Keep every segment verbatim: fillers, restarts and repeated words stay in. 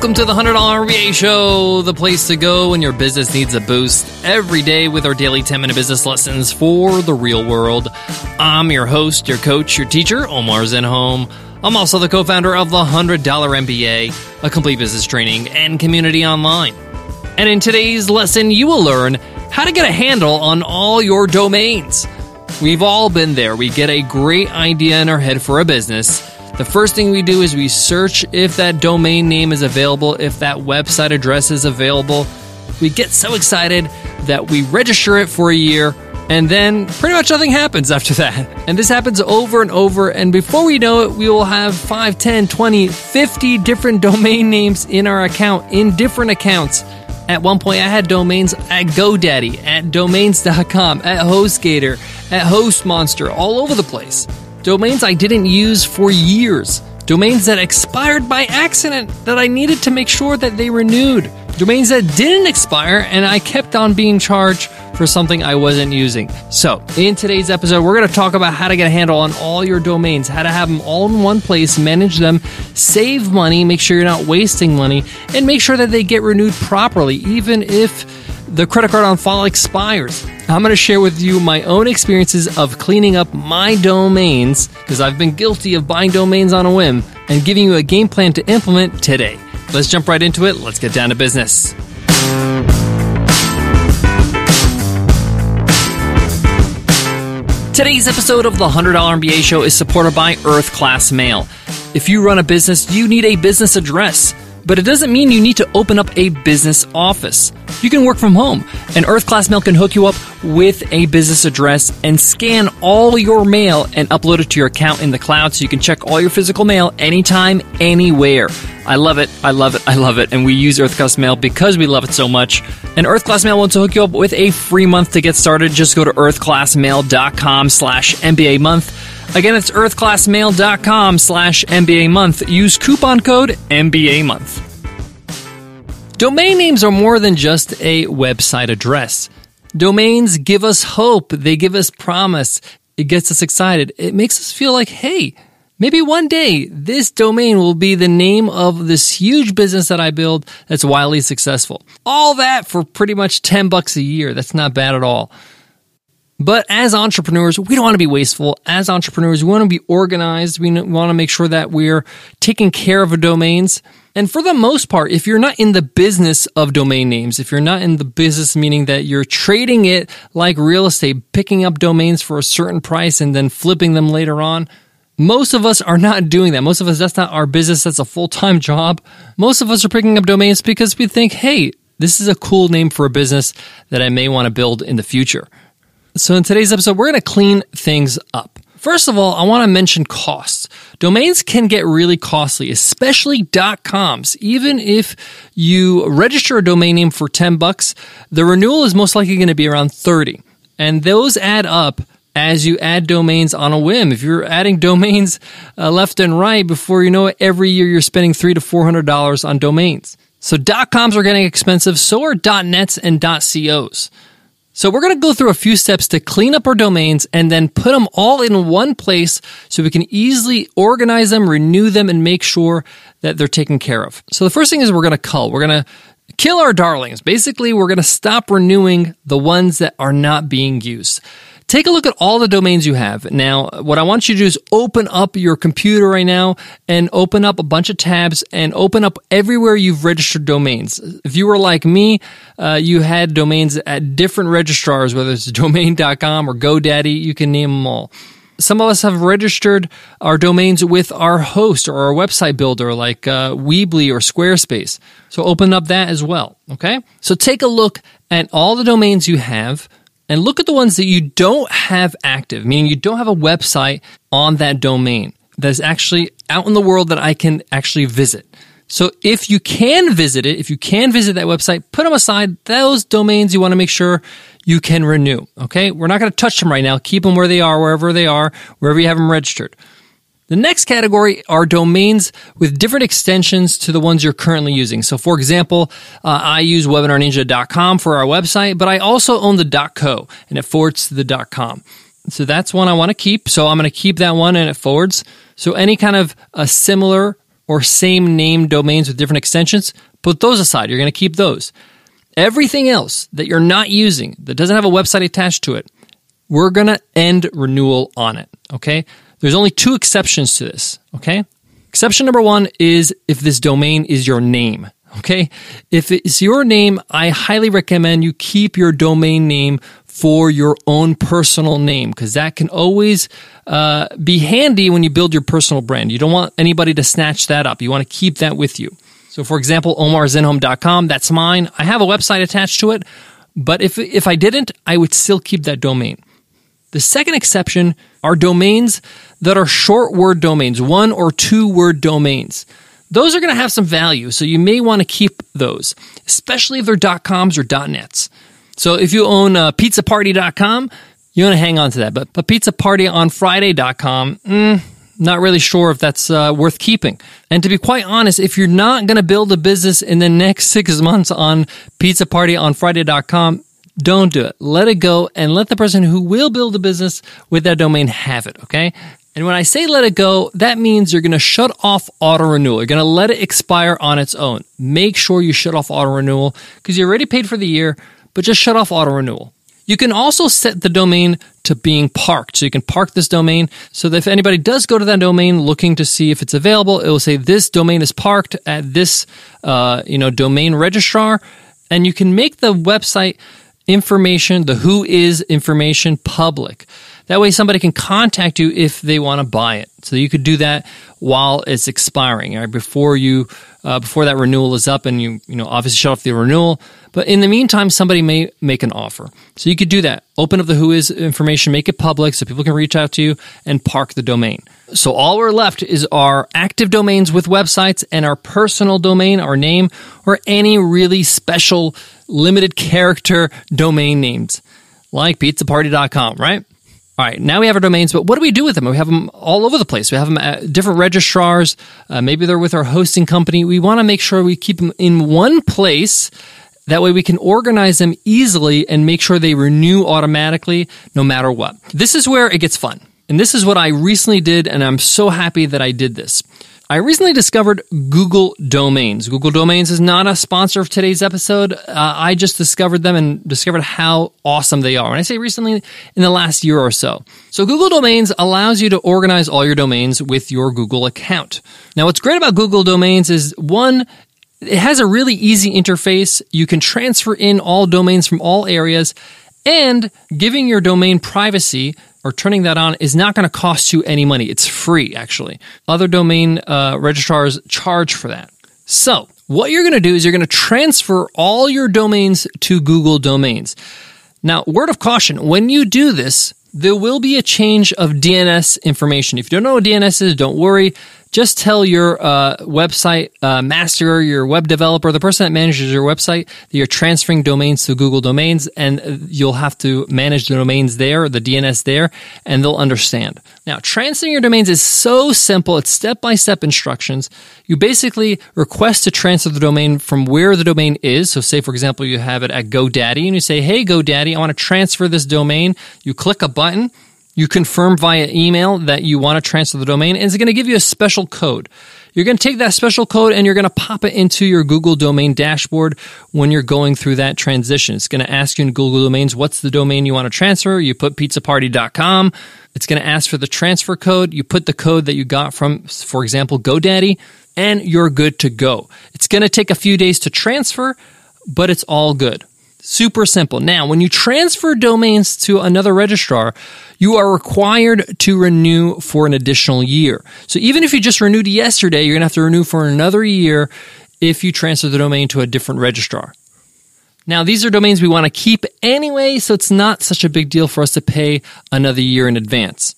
Welcome to the one hundred dollar M B A Show, the place to go when your business needs a boost every day with our daily ten-minute business lessons for the real world. I'm your host, your coach, your teacher, Omar Zenhome. I'm also the co-founder of the one hundred dollar M B A, a complete business training and community online. And in today's lesson, you will learn how to get a handle on all your domains. We've all been there. We get a great idea in our head for a business. The first thing we do is we search if that domain name is available, if that website address is available. We get so excited that we register it for a year, and then pretty much nothing happens after that. And this happens over and over, and before we know it, we will have five, ten, twenty, fifty different domain names in our account, in different accounts. At one point, I had domains at GoDaddy, at domains dot com, at HostGator, at HostMonster, all over the place. Domains I didn't use for years. Domains that expired by accident that I needed to make sure that they renewed. Domains that didn't expire and I kept on being charged for something I wasn't using. So, in today's episode, we're going to talk about how to get a handle on all your domains, how to have them all in one place, manage them, save money, make sure you're not wasting money, and make sure that they get renewed properly, even if the credit card on file expires. I'm going to share with you my own experiences of cleaning up my domains, because I've been guilty of buying domains on a whim, and giving you a game plan to implement today. Let's jump right into it. Let's get down to business. Today's episode of the one hundred dollar M B A Show is supported by Earth Class Mail. If you run a business, you need a business address. But it doesn't mean you need to open up a business office. You can work from home, and Earth Class Mail can hook you up with a business address and scan all your mail and upload it to your account in the cloud so you can check all your physical mail anytime, anywhere. I love it, I love it, I love it, and we use Earth Class Mail because we love it so much. And Earth Class Mail wants to hook you up with a free month to get started. Just go to earthclassmail dot com slash M B A month. Again, it's earthclassmail dot com slash M B A month. Use coupon code M B A month. Domain names are more than just a website address. Domains give us hope. They give us promise. It gets us excited. It makes us feel like, hey, maybe one day this domain will be the name of this huge business that I build that's wildly successful. All that for pretty much ten bucks a year. That's not bad at all. But as entrepreneurs, we don't want to be wasteful. As entrepreneurs, we want to be organized. We want to make sure that we're taking care of our domains. And for the most part, if you're not in the business of domain names, if you're not in the business, meaning that you're trading it like real estate, picking up domains for a certain price and then flipping them later on, most of us are not doing that. Most of us, that's not our business. That's a full-time job. Most of us are picking up domains because we think, hey, this is a cool name for a business that I may want to build in the future. So in today's episode, we're going to clean things up. First of all, I want to mention costs. Domains can get really costly, especially .coms. Even if you register a domain name for ten bucks, the renewal is most likely going to be around thirty. And those add up as you add domains on a whim. If you're adding domains uh, left and right, before you know it, every year you're spending three hundred to four hundred dollars on domains. So .coms are getting expensive, so are .nets and .cos. So we're going to go through a few steps to clean up our domains and then put them all in one place so we can easily organize them, renew them, and make sure that they're taken care of. So the first thing is we're going to cull. We're going to kill our darlings. Basically, we're going to stop renewing the ones that are not being used. Take a look at all the domains you have. Now, what I want you to do is open up your computer right now and open up a bunch of tabs and open up everywhere you've registered domains. If you were like me, uh, you had domains at different registrars, whether it's domain dot com or GoDaddy, you can name them all. Some of us have registered our domains with our host or our website builder like uh, Weebly or Squarespace. So open up that as well, okay? So take a look at all the domains you have. And look at the ones that you don't have active, meaning you don't have a website on that domain that's actually out in the world that I can actually visit. So if you can visit it, if you can visit that website, put them aside. Those domains you want to make sure you can renew, okay? We're not going to touch them right now. Keep them where they are, wherever they are, wherever you have them registered. The next category are domains with different extensions to the ones you're currently using. So for example, uh, I use webinar ninja dot com for our website, but I also own the .co and it forwards to the .com. So that's one I want to keep. So I'm going to keep that one and it forwards. So any kind of a similar or same name domains with different extensions, put those aside. You're going to keep those. Everything else that you're not using, that doesn't have a website attached to it, we're going to end renewal on it, okay? There's only two exceptions to this, okay? Exception number one is if this domain is your name, okay? If it's your name, I highly recommend you keep your domain name for your own personal name, because that can always uh, be handy when you build your personal brand. You don't want anybody to snatch that up. You want to keep that with you. So for example, Omar Zenhome dot com, that's mine. I have a website attached to it, but if if I didn't, I would still keep that domain. The second exception are domains that are short word domains, one or two word domains. Those are going to have some value, so you may want to keep those, especially if they're .coms or .nets. So if you own uh, pizza party dot com, you want to hang on to that. But, but pizza party on friday dot com, mm, not really sure if that's uh, worth keeping. And to be quite honest, if you're not going to build a business in the next six months on pizza party on friday dot com, don't do it. Let it go and let the person who will build a business with that domain have it, okay? And when I say let it go, that means you're going to shut off auto-renewal. You're going to let it expire on its own. Make sure you shut off auto-renewal because you already paid for the year, but just shut off auto-renewal. You can also set the domain to being parked. So you can park this domain so that if anybody does go to that domain looking to see if it's available, it will say this domain is parked at this uh, you know, domain registrar. And you can make the website information, the who is information, public. That way somebody can contact you if they want to buy it. So you could do that while it's expiring, right? Before you, uh, before that renewal is up and you, you know, obviously shut off the renewal. But in the meantime, somebody may make an offer. So you could do that. Open up the who is information, make it public so people can reach out to you and park the domain. So all we're left is our active domains with websites and our personal domain, our name, or any really special limited character domain names like pizza party dot com, right? All right, now we have our domains, but what do we do with them? We have them all over the place. We have them at different registrars. Uh, maybe they're with our hosting company. We want to make sure we keep them in one place. That way we can organize them easily and make sure they renew automatically no matter what. This is where it gets fun. And this is what I recently did, and I'm so happy that I did this. I recently discovered Google Domains. Google Domains is not a sponsor of today's episode. Uh, I just discovered them and discovered how awesome they are. And I say recently, in the last year or so. So Google Domains allows you to organize all your domains with your Google account. Now, what's great about Google Domains is, one, it has a really easy interface. You can transfer in all domains from all areas, and giving your domain privacy or turning that on is not going to cost you any money. It's free, actually. Other domain uh, registrars charge for that. So what you're going to do is you're going to transfer all your domains to Google Domains. Now, word of caution, when you do this, there will be a change of D N S information. If you don't know what D N S is, don't worry. Just tell your uh, website uh, master, your web developer, the person that manages your website, that you're transferring domains to Google Domains, and you'll have to manage the domains there, the D N S there, and they'll understand. Now, transferring your domains is so simple. It's step-by-step instructions. You basically request to transfer the domain from where the domain is. So say, for example, you have it at GoDaddy, and you say, hey, GoDaddy, I want to transfer this domain. You click a button. You confirm via email that you want to transfer the domain, and it's going to give you a special code. You're going to take that special code and you're going to pop it into your Google Domain dashboard when you're going through that transition. It's going to ask you in Google Domains, what's the domain you want to transfer? You put pizza party dot com. It's going to ask for the transfer code. You put the code that you got from, for example, GoDaddy, and you're good to go. It's going to take a few days to transfer, but it's all good. Super simple. Now, when you transfer domains to another registrar, you are required to renew for an additional year. So even if you just renewed yesterday, you're going to have to renew for another year if you transfer the domain to a different registrar. Now, these are domains we want to keep anyway, so it's not such a big deal for us to pay another year in advance.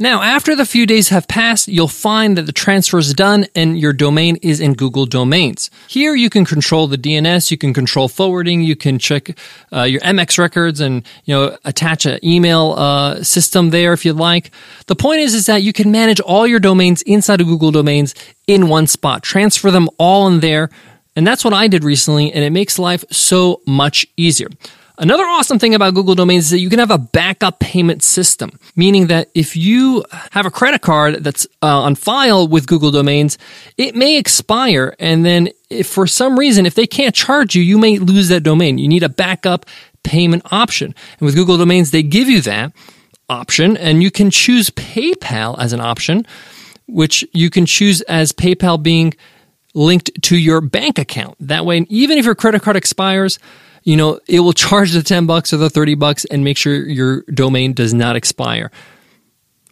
Now, after the few days have passed, you'll find that the transfer is done and your domain is in Google Domains. Here, you can control the D N S, you can control forwarding, you can check uh, your M X records and, you know, attach an email uh, system there if you'd like. The point is, is that you can manage all your domains inside of Google Domains in one spot. Transfer them all in there. And that's what I did recently, and it makes life so much easier. Another awesome thing about Google Domains is that you can have a backup payment system, meaning that if you have a credit card that's uh, on file with Google Domains, it may expire, and then if for some reason, if they can't charge you, you may lose that domain. You need a backup payment option. And with Google Domains, they give you that option, and you can choose PayPal as an option, which you can choose as PayPal being linked to your bank account. That way, even if your credit card expires, you know, it will charge the ten bucks or the thirty bucks and make sure your domain does not expire.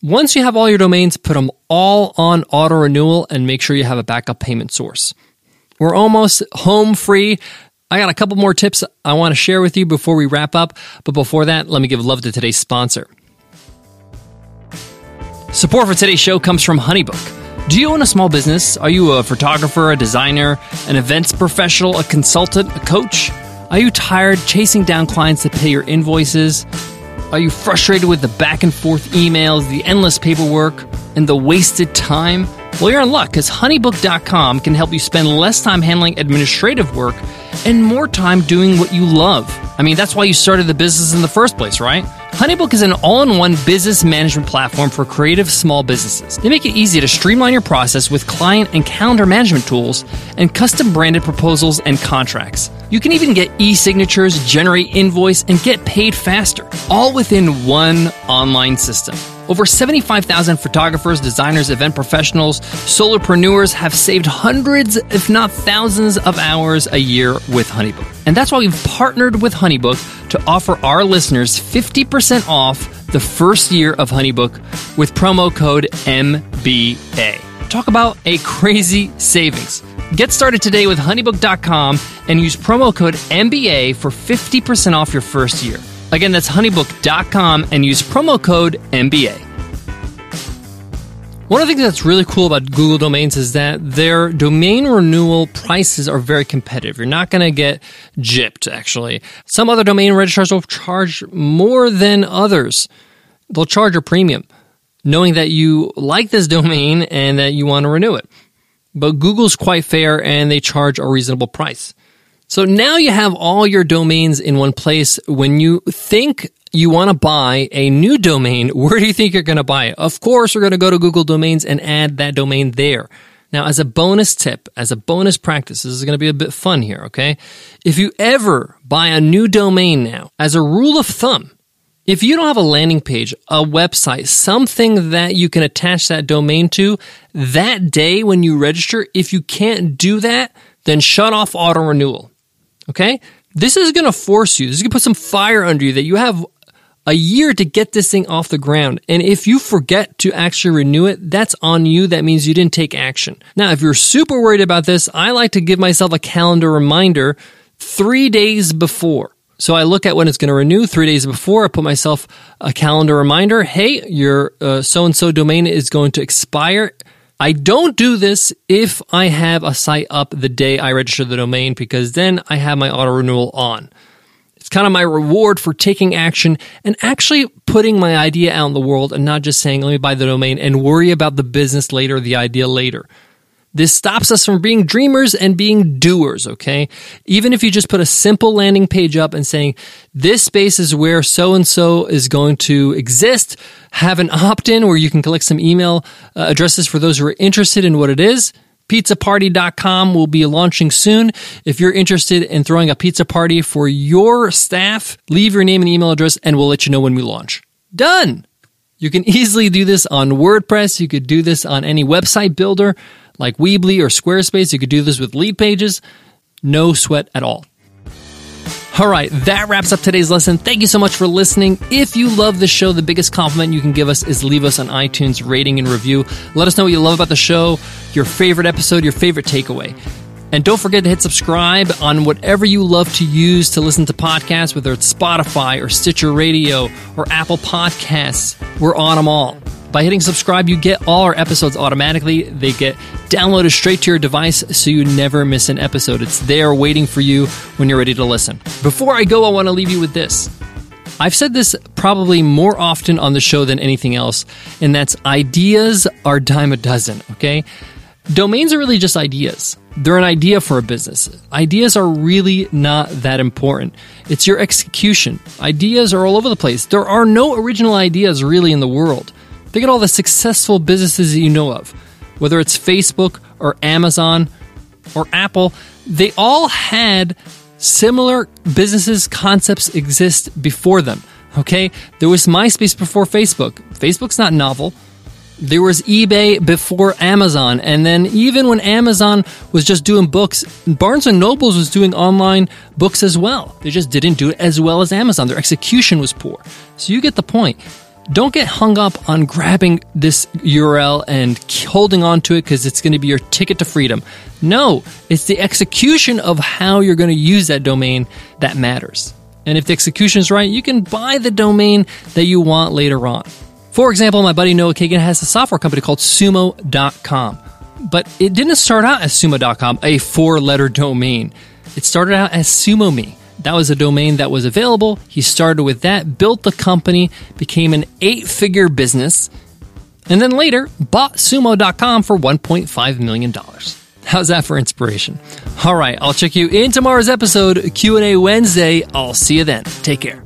Once you have all your domains, put them all on auto renewal and make sure you have a backup payment source. We're almost home free. I got a couple more tips I want to share with you before we wrap up. But before that, let me give love to today's sponsor. Support for today's show comes from HoneyBook. Do you own a small business? Are you a photographer, a designer, an events professional, a consultant, a coach? Are you tired chasing down clients to pay your invoices? Are you frustrated with the back and forth emails, the endless paperwork, and the wasted time? Well, you're in luck, because honeybook dot com can help you spend less time handling administrative work and more time doing what you love. I mean, that's why you started the business in the first place, right? HoneyBook is an all-in-one business management platform for creative small businesses. They make it easy to streamline your process with client and calendar management tools and custom-branded proposals and contracts. You can even get e-signatures, generate invoice, and get paid faster, all within one online system. Over seventy-five thousand photographers, designers, event professionals, solopreneurs have saved hundreds, if not thousands, of hours a year with HoneyBook. And that's why we've partnered with HoneyBook to offer our listeners fifty percent off the first year of HoneyBook with promo code M B A. Talk about a crazy savings. Get started today with honeybook dot com and use promo code M B A for fifty percent off your first year. Again, that's honeybook dot com and use promo code M B A. One of the things that's really cool about Google Domains is that their domain renewal prices are very competitive. You're not going to get gypped, actually. Some other domain registrars will charge more than others. They'll charge a premium, knowing that you like this domain and that you want to renew it. But Google's quite fair, and they charge a reasonable price. So now you have all your domains in one place. When you think you want to buy a new domain, where do you think you're going to buy it? Of course, we're going to go to Google Domains and add that domain there. Now, as a bonus tip, as a bonus practice, this is going to be a bit fun here, okay? If you ever buy a new domain now, as a rule of thumb, if you don't have a landing page, a website, something that you can attach that domain to, that day when you register, if you can't do that, then shut off auto renewal. Okay? This is going to force you. This is going to put some fire under you that you have a year to get this thing off the ground. And if you forget to actually renew it, that's on you. That means you didn't take action. Now, if you're super worried about this, I like to give myself a calendar reminder three days before. So I look at when it's going to renew three days before. I put myself a calendar reminder. Hey, your uh, so-and-so domain is going to expire. I don't do this if I have a site up the day I register the domain, because then I have my auto renewal on. It's kind of my reward for taking action and actually putting my idea out in the world and not just saying, let me buy the domain and worry about the business later, the idea later. This stops us from being dreamers and being doers, okay? Even if you just put a simple landing page up and saying, this space is where so-and-so is going to exist, have an opt-in where you can collect some email uh, addresses for those who are interested in what it is. pizza party dot com will be launching soon. If you're interested in throwing a pizza party for your staff, leave your name and email address and we'll let you know when we launch. Done! You can easily do this on WordPress. You could do this on any website builder like Weebly or Squarespace. You could do this with Leadpages. No sweat at all. All right, that wraps up today's lesson. Thank you so much for listening. If you love the show, the biggest compliment you can give us is leave us an iTunes rating and review. Let us know what you love about the show, your favorite episode, your favorite takeaway. And don't forget to hit subscribe on whatever you love to use to listen to podcasts, whether it's Spotify or Stitcher Radio or Apple Podcasts. We're on them all. By hitting subscribe, you get all our episodes automatically. They get downloaded straight to your device so you never miss an episode. It's there waiting for you when you're ready to listen. Before I go, I want to leave you with this. I've said this probably more often on the show than anything else, and that's ideas are dime a dozen, okay? Domains are really just ideas. They're an idea for a business. Ideas are really not that important. It's your execution. Ideas are all over the place. There are no original ideas really in the world. Think at all the successful businesses that you know of. Whether it's Facebook or Amazon or Apple, they all had similar businesses, concepts exist before them. Okay, there was MySpace before Facebook. Facebook's not novel. There was eBay before Amazon. And then even when Amazon was just doing books, Barnes and Noble's was doing online books as well. They just didn't do it as well as Amazon. Their execution was poor. So you get the point. Don't get hung up on grabbing this U R L and holding on to it because it's going to be your ticket to freedom. No, it's the execution of how you're going to use that domain that matters. And if the execution is right, you can buy the domain that you want later on. For example, my buddy Noah Kagan has a software company called Sumo dot com. But it didn't start out as Sumo dot com, a four-letter domain. It started out as SumoMe. That was a domain that was available. He started with that, built the company, became an eight-figure business, and then later bought Sumo dot com for one point five million dollars. How's that for inspiration? All right, I'll check you in tomorrow's episode, Q and A Wednesday. I'll see you then. Take care.